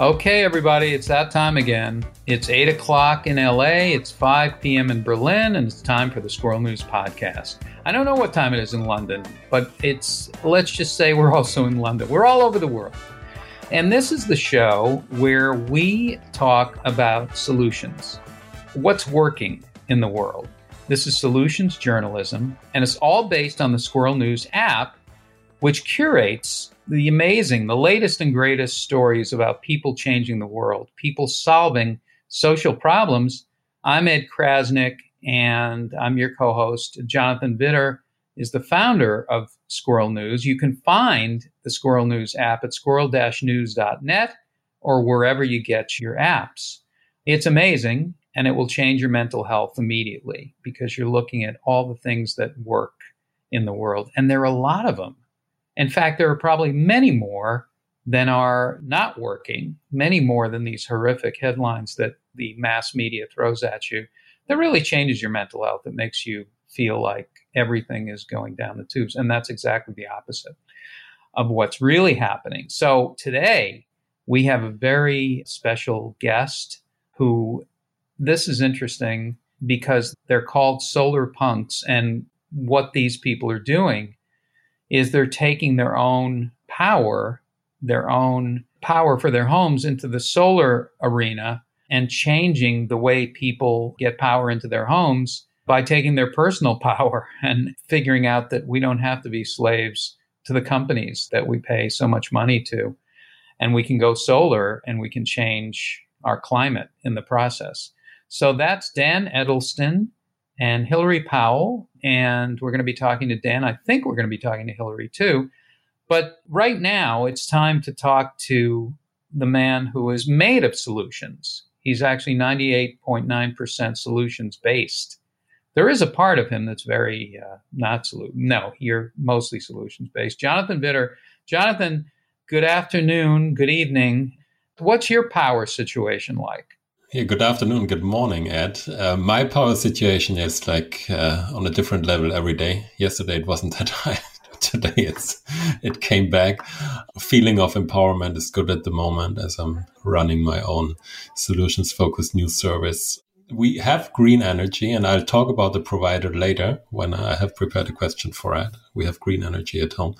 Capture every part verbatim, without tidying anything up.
Okay, everybody, it's that time again. It's eight o'clock in L A, it's five p.m. in Berlin, and it's time for the Squirrel News podcast. I don't know what time it is in London, but it's, let's just say we're also in London. We're all over the world. And this is the show where we talk about solutions, what's working in the world. This is solutions journalism, and it's all based on the Squirrel News app, which curates the amazing, the latest and greatest stories about people changing the world, people solving social problems. I'm Ed Crasnick, and I'm your co-host. Jonathan Widder is the founder of Squirrel News. You can find the Squirrel News app at squirrel dash news dot net or wherever you get your apps. It's amazing, and it will change your mental health immediately because you're looking at all the things that work in the world, and there are a lot of them. In fact, there are probably many more than are not working, many more than these horrific headlines that the mass media throws at you. That really changes your mental health. It makes you feel like everything is going down the tubes. And that's exactly the opposite of what's really happening. So today, we have a very special guest who, this is interesting because they're called solar punks. And what these people are doing is they're taking their own power, their own power for their homes into the solar arena and changing the way people get power into their homes by taking their personal power and figuring out that we don't have to be slaves to the companies that we pay so much money to. And we can go solar and we can change our climate in the process. So that's Dan Edelstyn and Hilary Powell, and we're going to be talking to Dan. I think we're going to be talking to Hilary too. But right now, it's time to talk to the man who is made of solutions. He's actually ninety-eight point nine percent solutions-based. There is a part of him that's very uh, not solution. No, you're mostly solutions-based. Jonathan Widder. Jonathan, good afternoon, good evening. What's your power situation like? Hey, good afternoon, good morning, Ed. Uh, my power situation is like uh, on a different level every day. Yesterday it wasn't that high. Today it's it came back. A feeling of empowerment is good at the moment as I'm running my own solutions-focused news service. We have green energy, and I'll talk about the provider later when I have prepared a question for Ed. We have green energy at home.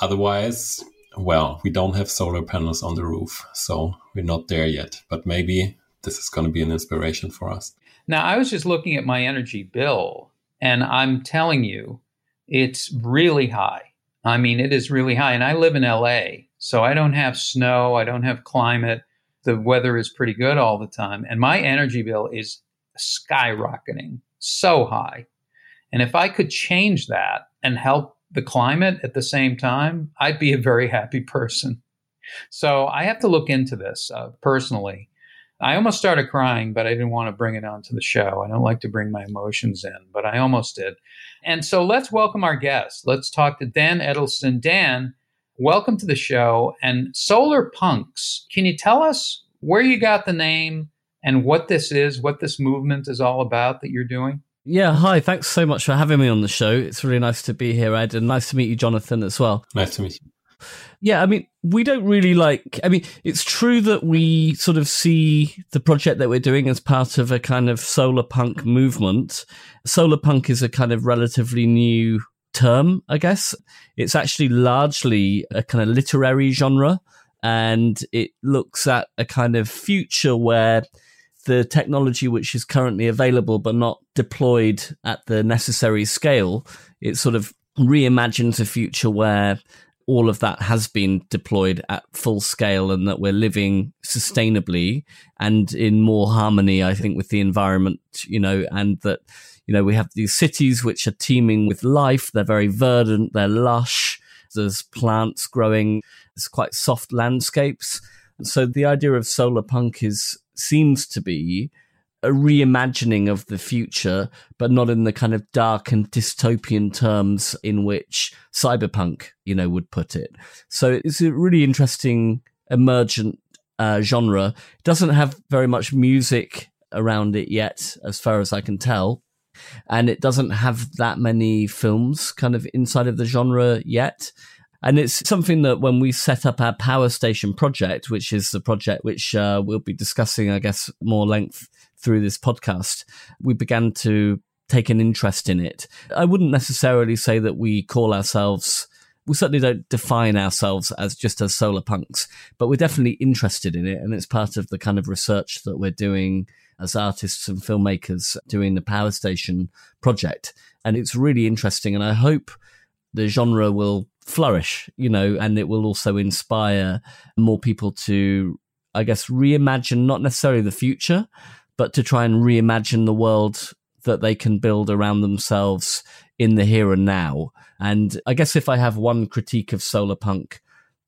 Otherwise, well, we don't have solar panels on the roof, so we're not there yet, but maybe this is going to be an inspiration for us. Now, I was just looking at my energy bill, and I'm telling you, it's really high. I mean, it is really high. And I live in L A, so I don't have snow. I don't have climate. The weather is pretty good all the time. And my energy bill is skyrocketing, so high. And if I could change that and help the climate at the same time, I'd be a very happy person. So I have to look into this uh, personally. I almost started crying, but I didn't want to bring it onto the show. I don't like to bring my emotions in, but I almost did. And so let's welcome our guest. Let's talk to Dan Edelstyn. Dan, welcome to the show. And solar punks, can you tell us where you got the name and what this is, what this movement is all about that you're doing? Yeah, hi. Thanks so much for having me on the show. It's really nice to be here, Ed, and nice to meet you, Jonathan, as well. Nice to meet you. Yeah, I mean, we don't really like, I mean, it's true that we sort of see the project that we're doing as part of a kind of solar punk movement. Solar punk is a kind of relatively new term, I guess. It's actually largely a kind of literary genre, and it looks at a kind of future where the technology which is currently available but not deployed at the necessary scale, it sort of reimagines a future where all of that has been deployed at full scale and that we're living sustainably and in more harmony, I think, with the environment, you know, and that, you know, we have these cities which are teeming with life. They're very verdant. They're lush. There's plants growing. It's quite soft landscapes. And so the idea of solar punk is, seems to be a reimagining of the future, but not in the kind of dark and dystopian terms in which cyberpunk, you know, would put it. So it's a really interesting emergent uh, genre. It doesn't have very much music around it yet, as far as I can tell. And it doesn't have that many films kind of inside of the genre yet. And it's something that when we set up our Power Station project, which is the project which uh, we'll be discussing, I guess, more length through this podcast, we began to take an interest in it. I wouldn't necessarily say that we call ourselves, we certainly don't define ourselves as just as solar punks, but we're definitely interested in it. And it's part of the kind of research that we're doing as artists and filmmakers doing the Power Station project. And it's really interesting. And I hope the genre will flourish, you know, and it will also inspire more people to, I guess, reimagine not necessarily the future, but to try and reimagine the world that they can build around themselves in the here and now. And I guess if I have one critique of solar punk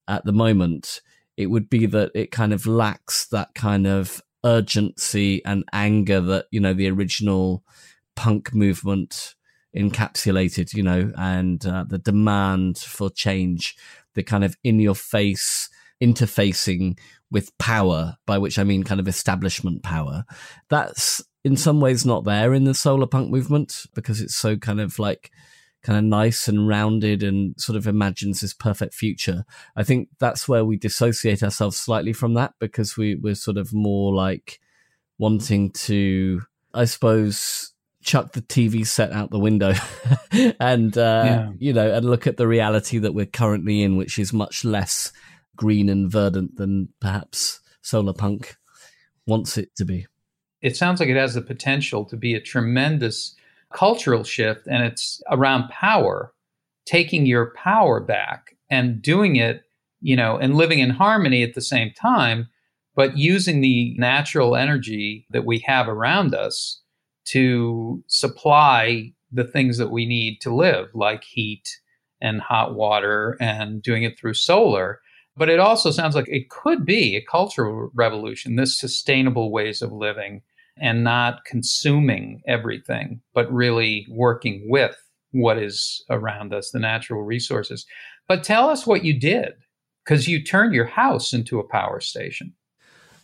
at the moment, it would be that it kind of lacks that kind of urgency and anger that, you know, the original punk movement encapsulated, you know, and uh, the demand for change, the kind of in your face interfacing with power, by which I mean kind of establishment power. That's in some ways not there in the solar punk movement, because it's so kind of like kind of nice and rounded and sort of imagines this perfect future. I think that's where we dissociate ourselves slightly from that, because we, we're sort of more like wanting to, I suppose, chuck the T V set out the window and, uh, yeah. you know, and look at the reality that we're currently in, which is much less green and verdant than perhaps solar punk wants it to be. It sounds like it has the potential to be a tremendous cultural shift, and it's around power, taking your power back and doing it, you know, and living in harmony at the same time, but using the natural energy that we have around us to supply the things that we need to live, like heat and hot water, and doing it through solar. But it also sounds like it could be a cultural revolution, this sustainable ways of living and not consuming everything, but really working with what is around us, the natural resources. But tell us what you did, because you turned your house into a power station.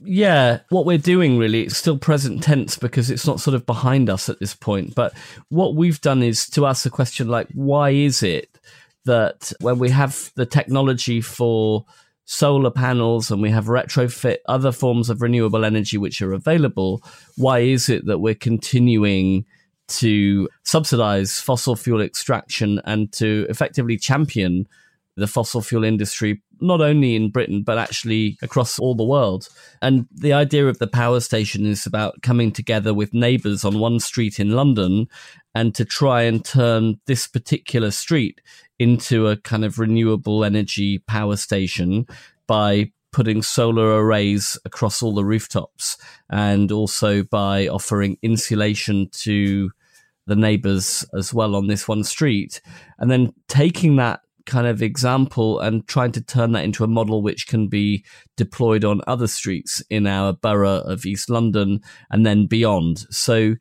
Yeah, what we're doing really, it's still present tense because it's not sort of behind us at this point. But what we've done is to ask the question, like, why is it that when we have the technology for solar panels and we have retrofit other forms of renewable energy which are available, why is it that we're continuing to subsidize fossil fuel extraction and to effectively champion the fossil fuel industry, not only in Britain, but actually across all the world? And the idea of the Power Station is about coming together with neighbours on one street in London and to try and turn this particular street into a kind of renewable energy power station by putting solar arrays across all the rooftops, and also by offering insulation to the neighbours as well on this one street. And then taking that kind of example and trying to turn that into a model which can be deployed on other streets in our borough of East London and then beyond. So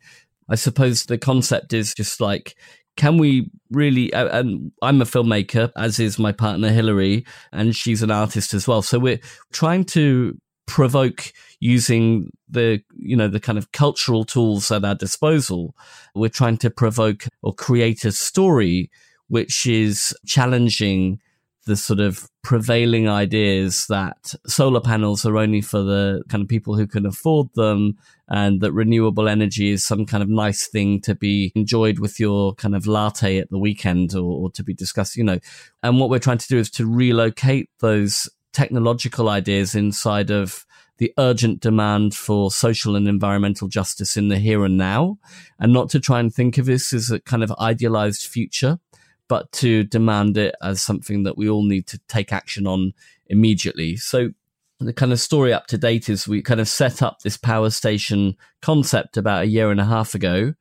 I suppose the concept is just like, can we really, and I'm a filmmaker, as is my partner Hilary, and she's an artist as well. So we're trying to provoke, using the, you know, the kind of cultural tools at our disposal, we're trying to provoke or create a story which is challenging the sort of prevailing ideas that solar panels are only for the kind of people who can afford them, and that renewable energy is some kind of nice thing to be enjoyed with your kind of latte at the weekend, or, or to be discussed, you know. And what we're trying to do is to relocate those technological ideas inside of the urgent demand for social and environmental justice in the here and now, and not to try and think of this as a kind of idealized future, but to demand it as something that we all need to take action on immediately. So the kind of story up to date is we kind of set up this power station concept about a year and a half ago.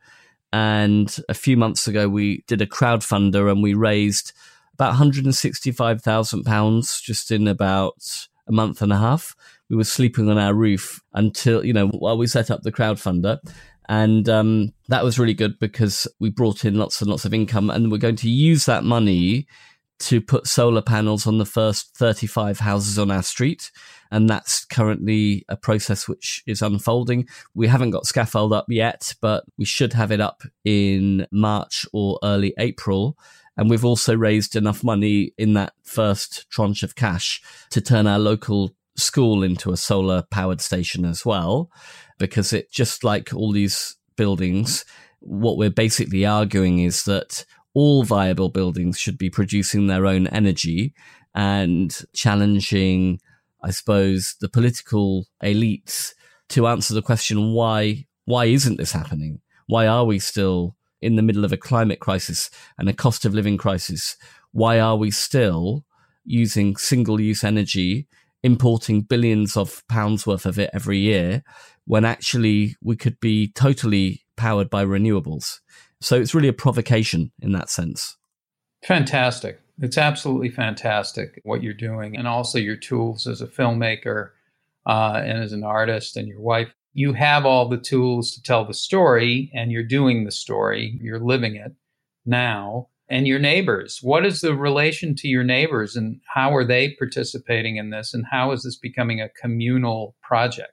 And a few months ago, we did a crowdfunder and we raised about one hundred sixty-five thousand pounds just in about a month and a half. We were sleeping on our roof until, you know, while we set up the crowdfunder. And um, that was really good because we brought in lots and lots of income, and we're going to use that money to put solar panels on the first thirty-five houses on our street. And that's currently a process which is unfolding. We haven't got scaffold up yet, but we should have it up in March or early April. And we've also raised enough money in that first tranche of cash to turn our local school into a solar powered station as well, because it just like all these buildings, what we're basically arguing is that all viable buildings should be producing their own energy and challenging, I suppose, the political elites to answer the question, why, why isn't this happening? Why are we still in the middle of a climate crisis and a cost of living crisis? Why are we still using single-use energy, importing billions of pounds worth of it every year, when actually we could be totally powered by renewables? So it's really a provocation in that sense. Fantastic. It's absolutely fantastic what you're doing, and also your tools as a filmmaker uh, and as an artist and your wife. You have all the tools to tell the story, and you're doing the story. You're living it now. And your neighbors, what is the relation to your neighbors, and how are they participating in this, and how is this becoming a communal project?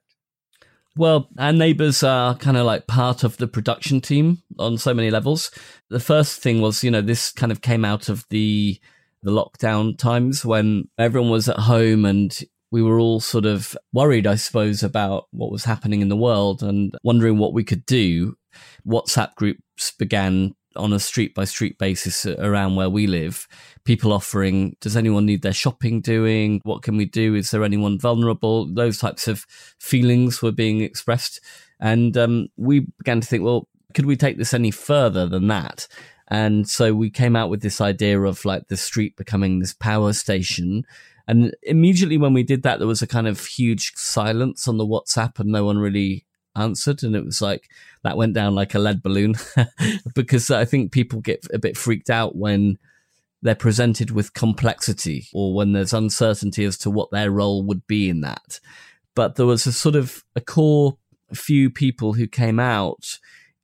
Well, our neighbours are kind of like part of the production team on so many levels. The first thing was, you know, this kind of came out of the the lockdown times when everyone was at home and we were all sort of worried, I suppose, about what was happening in the world and wondering what we could do. WhatsApp groups began on a street-by-street basis around where we live, people offering, does anyone need their shopping doing? What can we do? Is there anyone vulnerable? Those types of feelings were being expressed. And um, we began to think, well, could we take this any further than that? And so we came out with this idea of like the street becoming this power station. And immediately when we did that, there was a kind of huge silence on the WhatsApp and no one really answered, and it was like that went down like a lead balloon because I think people get a bit freaked out when they're presented with complexity or when there's uncertainty as to what their role would be in that. But there was a sort of a core few people who came out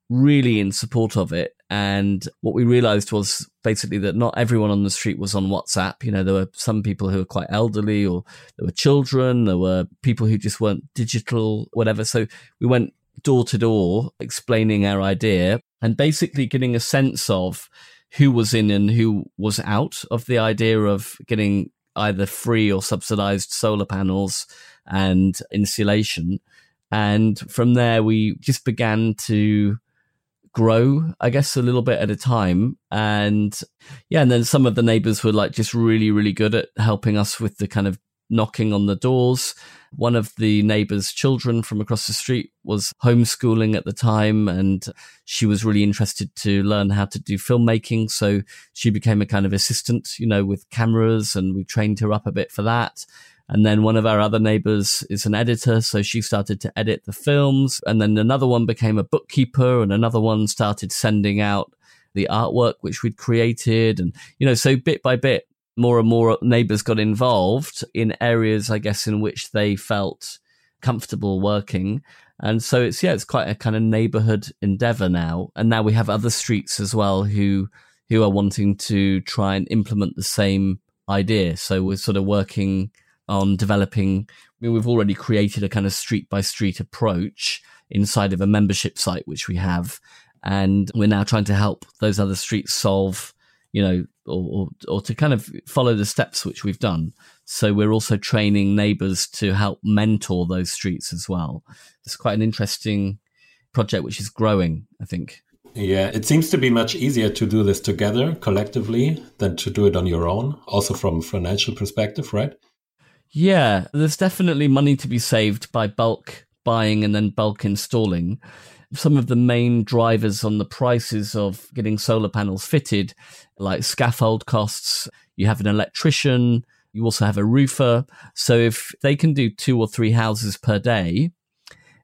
really in support of it. And what we realized was basically that not everyone on the street was on WhatsApp. You know, there were some people who were quite elderly, or there were children, there were people who just weren't digital, whatever. So we went door to door explaining our idea and basically getting a sense of who was in and who was out of the idea of getting either free or subsidized solar panels and insulation. And from there, we just began to grow, I guess, a little bit at a time. And yeah, and then some of the neighbors were like just really, really good at helping us with the kind of knocking on the doors. One of the neighbors' children from across the street was homeschooling at the time, and she was really interested to learn how to do filmmaking. So she became a kind of assistant, you know, with cameras, and we trained her up a bit for that. And then one of our other neighbors is an editor, so she started to edit the films. And then another one became a bookkeeper, and another one started sending out the artwork which we'd created. And, you know, so bit by bit, more and more neighbors got involved in areas, I guess, in which they felt comfortable working. And so it's, yeah, it's quite a kind of neighborhood endeavor now. And now we have other streets as well who who are wanting to try and implement the same idea. So we're sort of working on developing, I mean, we've already created a kind of street by street approach inside of a membership site, which we have. And we're now trying to help those other streets solve, you know, or, or, or to kind of follow the steps which we've done. So we're also training neighbors to help mentor those streets as well. It's quite an interesting project, which is growing, I think. Yeah, it seems to be much easier to do this together collectively than to do it on your own. Also from a financial perspective, right? Yeah, there's definitely money to be saved by bulk buying and then bulk installing. Some of the main drivers on the prices of getting solar panels fitted, like scaffold costs, you have an electrician, you also have a roofer. So if they can do two or three houses per day,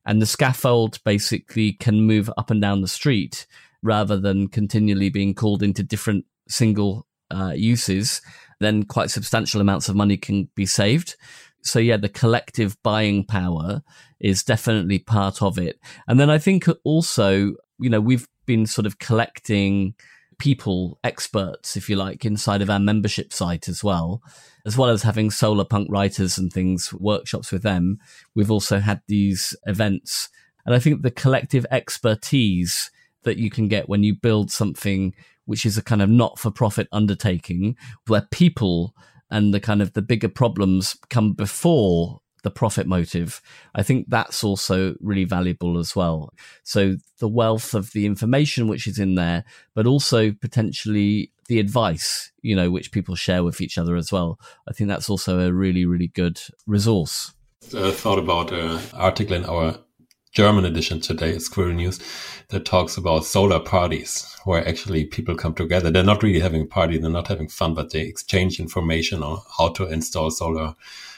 and the scaffold basically can move up and down the street rather than continually being called into different single uh, uses, then quite substantial amounts of money can be saved. So yeah, the collective buying power is definitely part of it. And then I think also, you know, we've been sort of collecting people, experts, if you like, inside of our membership site as well, as well as having solar punk writers and things, workshops with them. We've also had these events. And I think the collective expertise that you can get when you build something which is a kind of not-for-profit undertaking where people and the kind of the bigger problems come before the profit motive, I think that's also really valuable as well. So the wealth of the information which is in there, but also potentially the advice, you know, which people share with each other as well. I think that's also a really, really good resource. I thought about an article in our German edition today, Squirrel News, that talks about solar parties, where actually people come together. They're not really having a party, they're not having fun, but they exchange information on how to install solar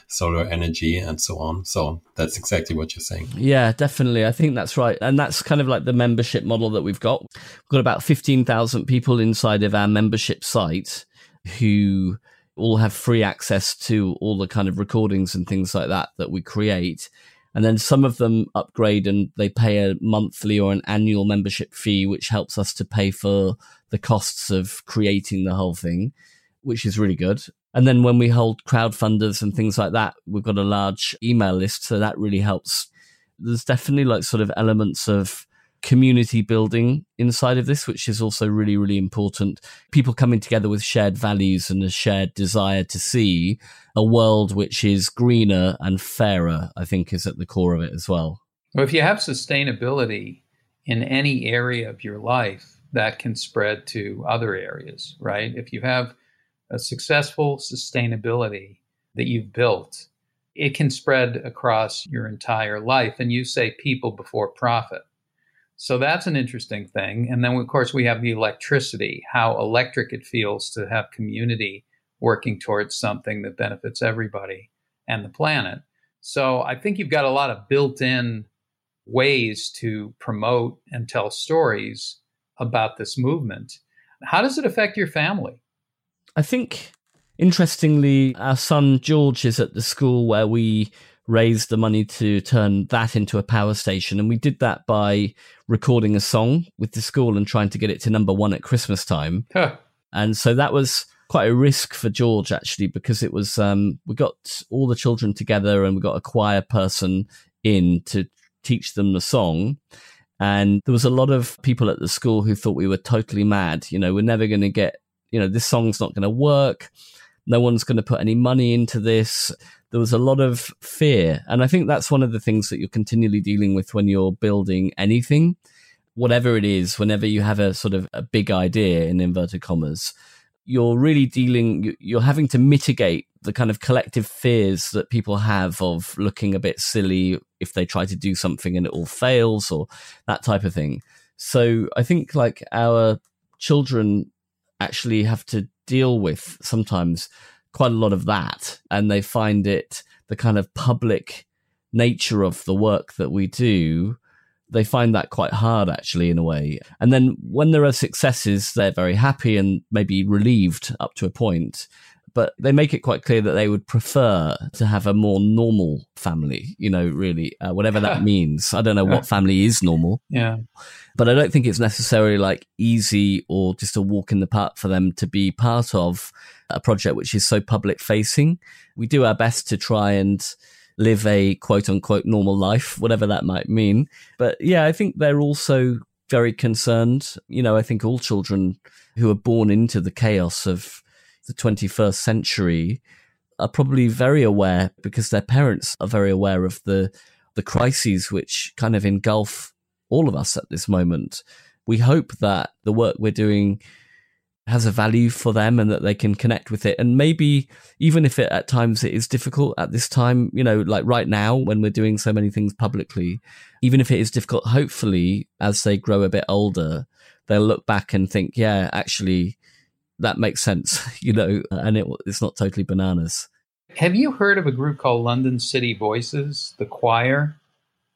solar energy and so on. So that's exactly what you're saying. Yeah, definitely. I think that's right. And that's kind of like the membership model that we've got. We've got about fifteen thousand people inside of our membership site who all have free access to all the kind of recordings and things like that that we create. And then some of them upgrade and they pay a monthly or an annual membership fee, which helps us to pay for the costs of creating the whole thing, which is really good. And then when we hold crowdfunders and things like that, we've got a large email list. So that really helps. There's definitely like sort of elements of community building inside of this, which is also really, really important. People coming together with shared values and a shared desire to see a world which is greener and fairer, I think is at the core of it as well. Well, if you have sustainability in any area of your life, that can spread to other areas, right? If you have a successful sustainability that you've built, it can spread across your entire life. And you say people before profit. So that's an interesting thing. And then, of course, we have the electricity, how electric it feels to have community working towards something that benefits everybody and the planet. So I think you've got a lot of built-in ways to promote and tell stories about this movement. How does it affect your family? I think, interestingly, our son George is at the school where we raised the money to turn that into a power station. And we did that by recording a song with the school and trying to get it to number one at Christmas time. Huh. And so that was quite a risk for George, actually, because it was um, we got all the children together and we got a choir person in to teach them the song. And there was a lot of people at the school who thought we were totally mad. You know, we're never going to get, you know, this song's not going to work. No one's going to put any money into this. There was a lot of fear. And I think that's one of the things that you're continually dealing with when you're building anything, whatever it is, whenever you have a sort of a big idea in inverted commas, you're really dealing, you're having to mitigate the kind of collective fears that people have of looking a bit silly if they try to do something and it all fails or that type of thing. So I think like our children actually have to deal with sometimes quite a lot of that, and they find it, the kind of public nature of the work that we do, they find that quite hard actually in a way. And then when there are successes, they're very happy and maybe relieved up to a point, but they make it quite clear that they would prefer to have a more normal family, you know, really, uh, whatever that means. I don't know what family is normal. Yeah. But I don't think it's necessarily like easy or just a walk in the park for them to be part of a project which is so public facing. We do our best to try and live a quote unquote normal life, whatever that might mean. But yeah, I think they're also very concerned. You know, I think all children who are born into the chaos of the twenty-first century are probably very aware, because their parents are very aware of the the crises which kind of engulf all of us at this moment. We hope that the work we're doing has a value for them and that they can connect with it. And maybe even if it, at times it is difficult at this time, you know, like right now when we're doing so many things publicly, even if it is difficult, hopefully as they grow a bit older, they'll look back and think, yeah, actually, that makes sense, you know, and it, it's not totally bananas. Have you heard of a group called London City Voices, the choir,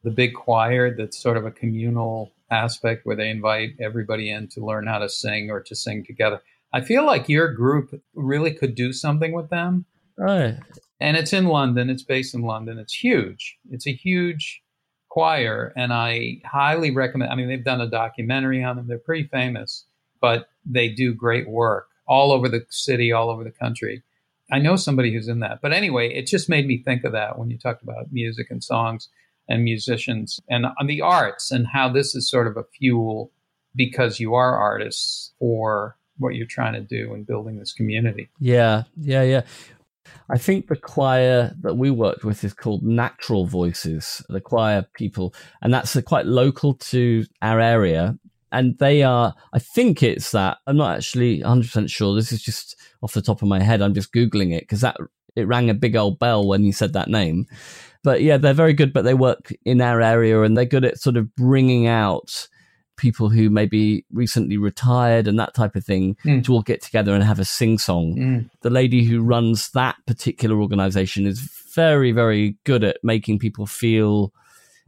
the big choir that's sort of a communal aspect where they invite everybody in to learn how to sing or to sing together? I feel like your group really could do something with them. Right. And it's in London. It's based in London. It's huge. It's a huge choir. And I highly recommend, I mean, they've done a documentary on them. They're pretty famous, but they do great work all over the city, all over the country. I know somebody who's in that. But anyway, it just made me think of that when you talked about music and songs and musicians and the arts and how this is sort of a fuel, because you are artists, for what you're trying to do in building this community. Yeah, yeah, yeah. I think the choir that we worked with is called Natural Voices, the choir people, and that's quite local to our area. And they are, I think it's that, I'm not actually one hundred percent sure. This is just off the top of my head. I'm just Googling it because that it rang a big old bell when you said that name. But yeah, they're very good, but they work in our area and they're good at sort of bringing out people who maybe recently retired and that type of thing mm. to all get together and have a sing-song. Mm. The lady who runs that particular organization is very, very good at making people feel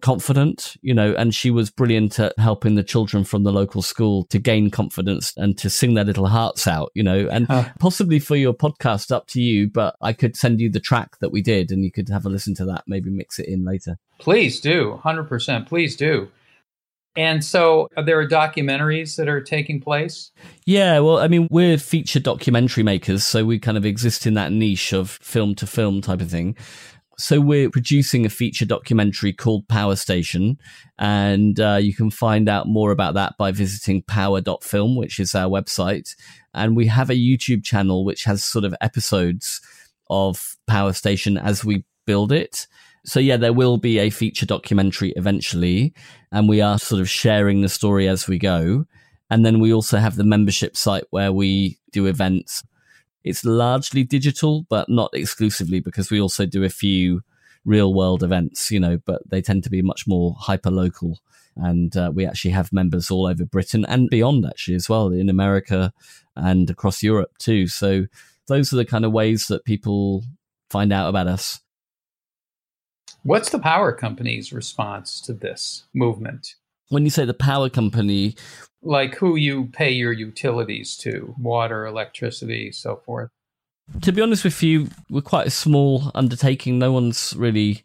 confident, you know, and she was brilliant at helping the children from the local school to gain confidence and to sing their little hearts out, you know, and oh. possibly for your podcast, up to you, but I could send you the track that we did and you could have a listen to that, maybe mix it in later. Please do, one hundred percent, please do. And so there are documentaries that are taking place? Yeah, well, I mean, we're feature documentary makers, so we kind of exist in that niche of film to film type of thing. So we're producing a feature documentary called Power Station, and uh, you can find out more about that by visiting power dot film, which is our website. And we have a YouTube channel which has sort of episodes of Power Station as we build it. So yeah, there will be a feature documentary eventually, and we are sort of sharing the story as we go. And then we also have the membership site where we do events. It's largely digital, but not exclusively, because we also do a few real world events, you know, but they tend to be much more hyper local. And uh, we actually have members all over Britain and beyond, actually, as well, in America and across Europe, too. So those are the kind of ways that people find out about us. What's the power company's response to this movement? When you say the power company, like who you pay your utilities to, water, electricity, so forth. To be honest with you, we're quite a small undertaking. No one's really,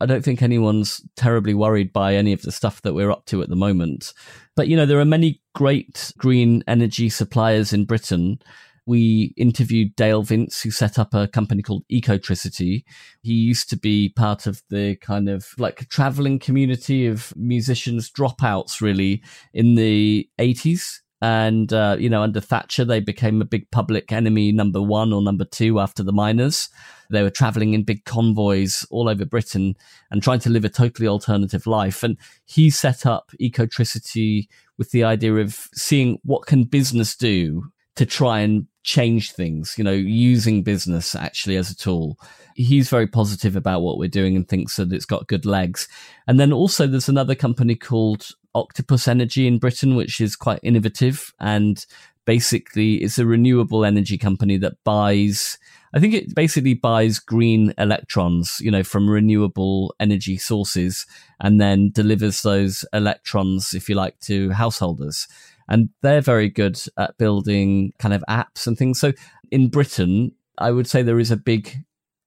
I don't think anyone's terribly worried by any of the stuff that we're up to at the moment. But, you know, there are many great green energy suppliers in Britain. We interviewed Dale Vince, who set up a company called Ecotricity. He used to be part of the kind of like a traveling community of musicians, dropouts, really, in the eighties. And, uh, you know, under Thatcher, they became a big public enemy number one or number two after the miners. They were traveling in big convoys all over Britain and trying to live a totally alternative life. And he set up Ecotricity with the idea of seeing what can business do to try and change things, you know, using business actually as a tool. He's very positive about what we're doing and thinks that it's got good legs. And then also there's another company called Octopus Energy in Britain, which is quite innovative. And basically it's a renewable energy company that buys, I think it basically buys green electrons, you know, from renewable energy sources and then delivers those electrons, if you like, to householders. And they're very good at building kind of apps and things. So in Britain, I would say there is a big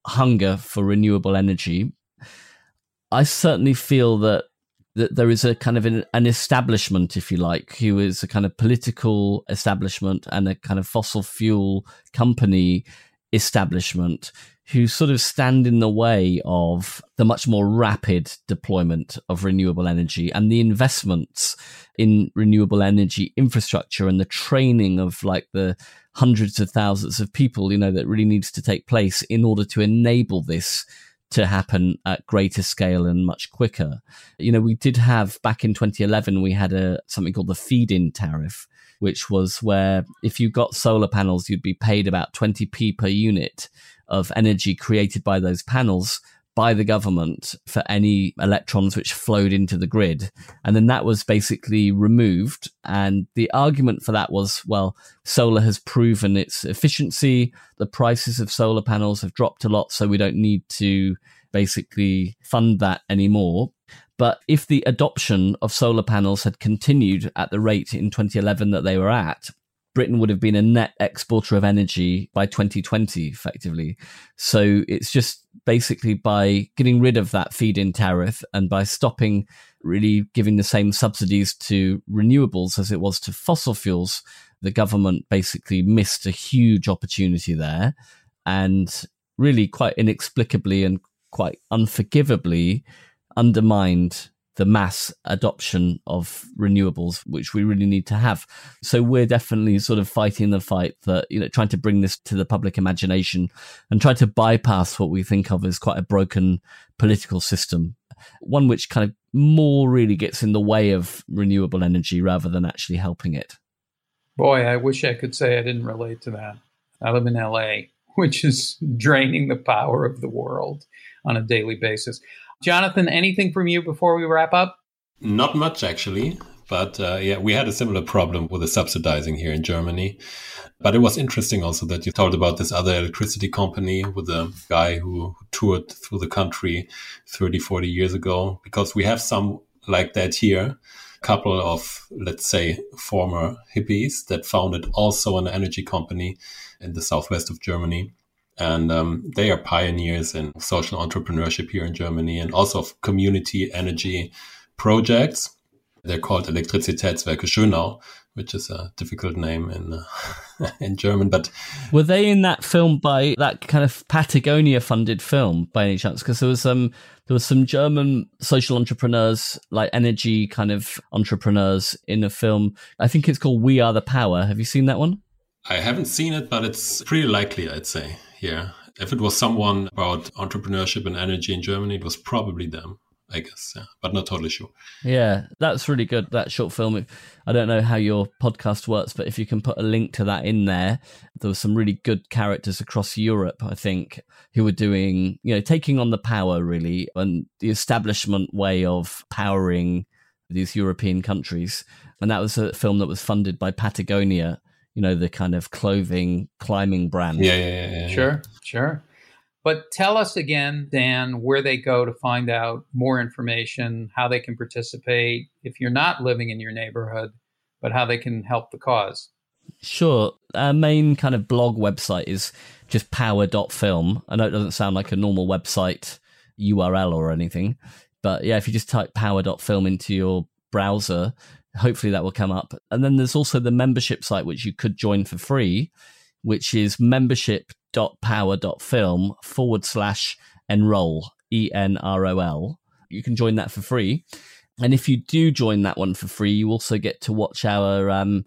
hunger for renewable energy. I certainly feel that, that there is a kind of an, an establishment, if you like, who is a kind of political establishment and a kind of fossil fuel company establishment who sort of stand in the way of the much more rapid deployment of renewable energy and the investments in renewable energy infrastructure and the training of like the hundreds of thousands of people, you know, that really needs to take place in order to enable this to happen at greater scale and much quicker. You know, we did have back in twenty eleven, we had a something called the feed-in tariff, which was where if you got solar panels, you'd be paid about twenty p per unit of energy created by those panels by the government for any electrons which flowed into the grid. And then that was basically removed. And the argument for that was, well, solar has proven its efficiency. The prices of solar panels have dropped a lot, so we don't need to basically fund that anymore. But if the adoption of solar panels had continued at the rate in twenty eleven that they were at, Britain would have been a net exporter of energy by twenty twenty, effectively. So it's just basically by getting rid of that feed-in tariff and by stopping really giving the same subsidies to renewables as it was to fossil fuels, the government basically missed a huge opportunity there. And really quite inexplicably and quite unforgivably undermined the mass adoption of renewables, which we really need to have. So we're definitely sort of fighting the fight that, you know, trying to bring this to the public imagination and try to bypass what we think of as quite a broken political system, one which kind of more really gets in the way of renewable energy rather than actually helping it. Boy, I wish I could say I didn't relate to that. I live in L A, which is draining the power of the world on a daily basis. Jonathan, anything from you before we wrap up? Not much, actually. But uh, yeah, we had a similar problem with the subsidizing here in Germany. But it was interesting also that you told about this other electricity company with a guy who toured through the country thirty, forty years ago, because we have some like that here. Couple of, let's say, former hippies that founded also an energy company in the southwest of Germany. And um, they are pioneers in social entrepreneurship here in Germany and also of community energy projects. They're called Elektrizitätswerke Schönau, which is a difficult name in uh, in German. But were they in that film by that kind of Patagonia-funded film by any chance? Because there was some there was some German social entrepreneurs, like energy kind of entrepreneurs, in a film. I think it's called We Are the Power. Have you seen that one? I haven't seen it, but it's pretty likely, I'd say. Yeah, if it was someone about entrepreneurship and energy in Germany, it was probably them. I guess, yeah, but not totally sure. Yeah, that's really good, that short film. I don't know how your podcast works, but if you can put a link to that in there, there were some really good characters across Europe, I think, who were doing, you know, taking on the power, really, and the establishment way of powering these European countries. And that was a film that was funded by Patagonia, you know, the kind of clothing, climbing brand. Yeah, yeah, yeah. yeah. Sure, sure. But tell us again, Dan, where they go to find out more information, how they can participate, if you're not living in your neighborhood, but how they can help the cause. Sure. Our main kind of blog website is just power dot film. I know it doesn't sound like a normal website U R L or anything, but yeah, if you just type power dot film into your browser, hopefully that will come up. And then there's also the membership site, which you could join for free, which is membership dot power dot film forward slash enroll, E N R O L. You can join that for free. And if you do join that one for free, you also get to watch our um,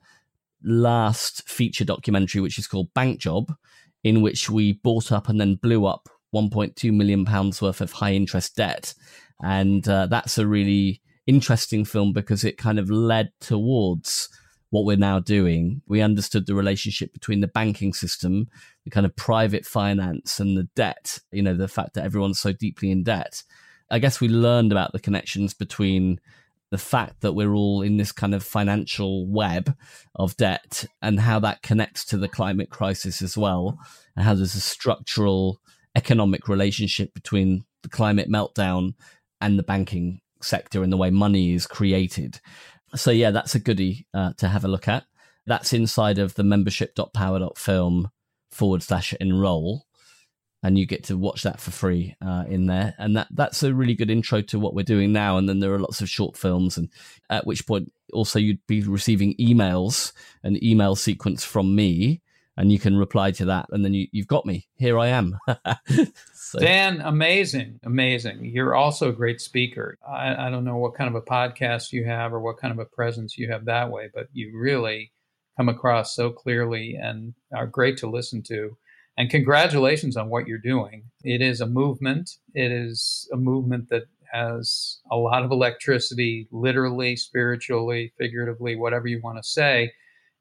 last feature documentary, which is called Bank Job, in which we bought up and then blew up one point two million pounds worth of high interest debt. And uh, that's a really interesting film because it kind of led towards what we're now doing. We understood the relationship between the banking system, the kind of private finance, and the debt, you know, the fact that everyone's so deeply in debt. I guess we learned about the connections between the fact that we're all in this kind of financial web of debt and how that connects to the climate crisis as well, and how there's a structural economic relationship between the climate meltdown and the banking sector and the way money is created. So yeah, that's a goodie uh, to have a look at. That's inside of the membership dot power dot film forward slash enroll. And you get to watch that for free uh, in there. And that that's a really good intro to what we're doing now. And then there are lots of short films, and at which point also you'd be receiving emails, an email sequence from me, and you can reply to that. And then you, you've got me. Here I am. So. Dan, amazing, amazing. You're also a great speaker. I, I don't know what kind of a podcast you have or what kind of a presence you have that way, but you really come across so clearly and are great to listen to. And congratulations on what you're doing. It is a movement. It is a movement that has a lot of electricity, literally, spiritually, figuratively, whatever you want to say.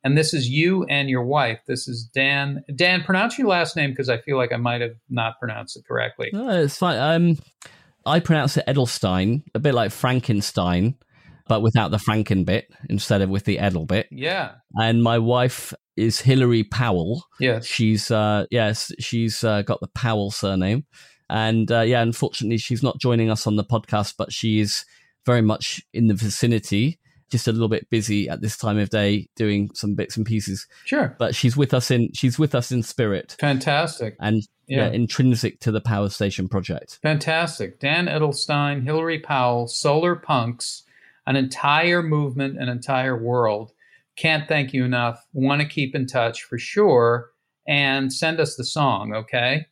And this is you and your wife. This is Dan. Dan, pronounce your last name, because I feel like I might have not pronounced it correctly. No, it's fine. Um, I pronounce it Edelstyn, a bit like Frankenstein, but without the Franken bit, instead of with the Edel bit. Yeah. And my wife is Hilary Powell. Yes. She's, uh, yes, she's uh, got the Powell surname. And uh, yeah, unfortunately, she's not joining us on the podcast, but she is very much in the vicinity. Just a little bit busy at this time of day doing some bits and pieces. Sure. But she's with us in she's with us in spirit. Fantastic. And yeah. Yeah, intrinsic to the Power Station project. Fantastic. Dan Edelstyn, Hilary Powell, Solar Punks, an entire movement, an entire world. Can't thank you enough. Want to keep in touch for sure. And send us the song, okay?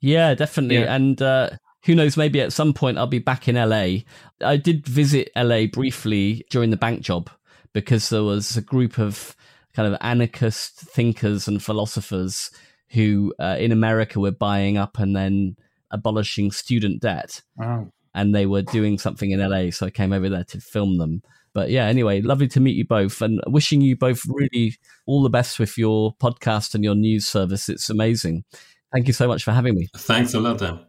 Yeah, definitely. Yeah. And uh who knows, maybe at some point I'll be back in L A. I did visit L A briefly during the bank job because there was a group of kind of anarchist thinkers and philosophers who uh, in America were buying up and then abolishing student debt. Wow. And they were doing something in L A. So I came over there to film them. But yeah, anyway, lovely to meet you both and wishing you both really all the best with your podcast and your news service. It's amazing. Thank you so much for having me. Thanks a lot, Dan.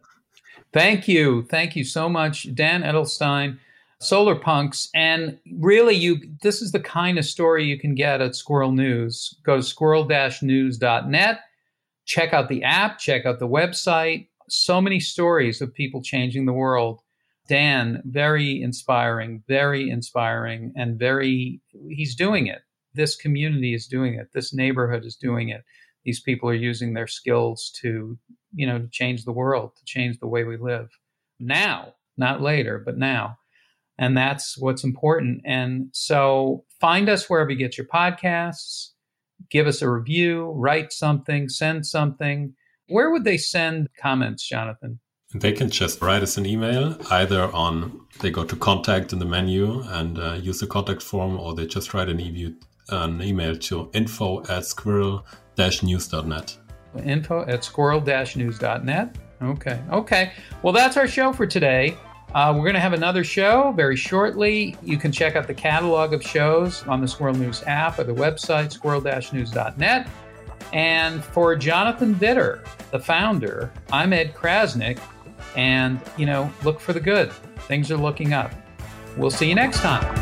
Thank you. Thank you so much, Dan Edelstyn, Solar Punks. And really, you this is the kind of story you can get at Squirrel News. Go to squirrel dash news dot net. Check out the app. Check out the website. So many stories of people changing the world. Dan, very inspiring, very inspiring, and very, he's doing it. This community is doing it. This neighborhood is doing it. These people are using their skills to, you know, to change the world, to change the way we live now, not later, but now. And that's what's important. And so find us wherever you get your podcasts, give us a review, write something, send something. Where would they send comments, Jonathan? They can just write us an email, either on, they go to contact in the menu and uh, use the contact form, or they just write an, e- an email to info at squirrel dash news dot net. Info at squirrel dash news dot net. Okay. Okay. Well, that's our show for today. Uh, we're going to have another show very shortly. You can check out the catalog of shows on the Squirrel News app or the website, squirrel dash news dot net. And for Jonathan Widder, the founder, I'm Ed Crasnick. And, you know, look for the good. Things are looking up. We'll see you next time.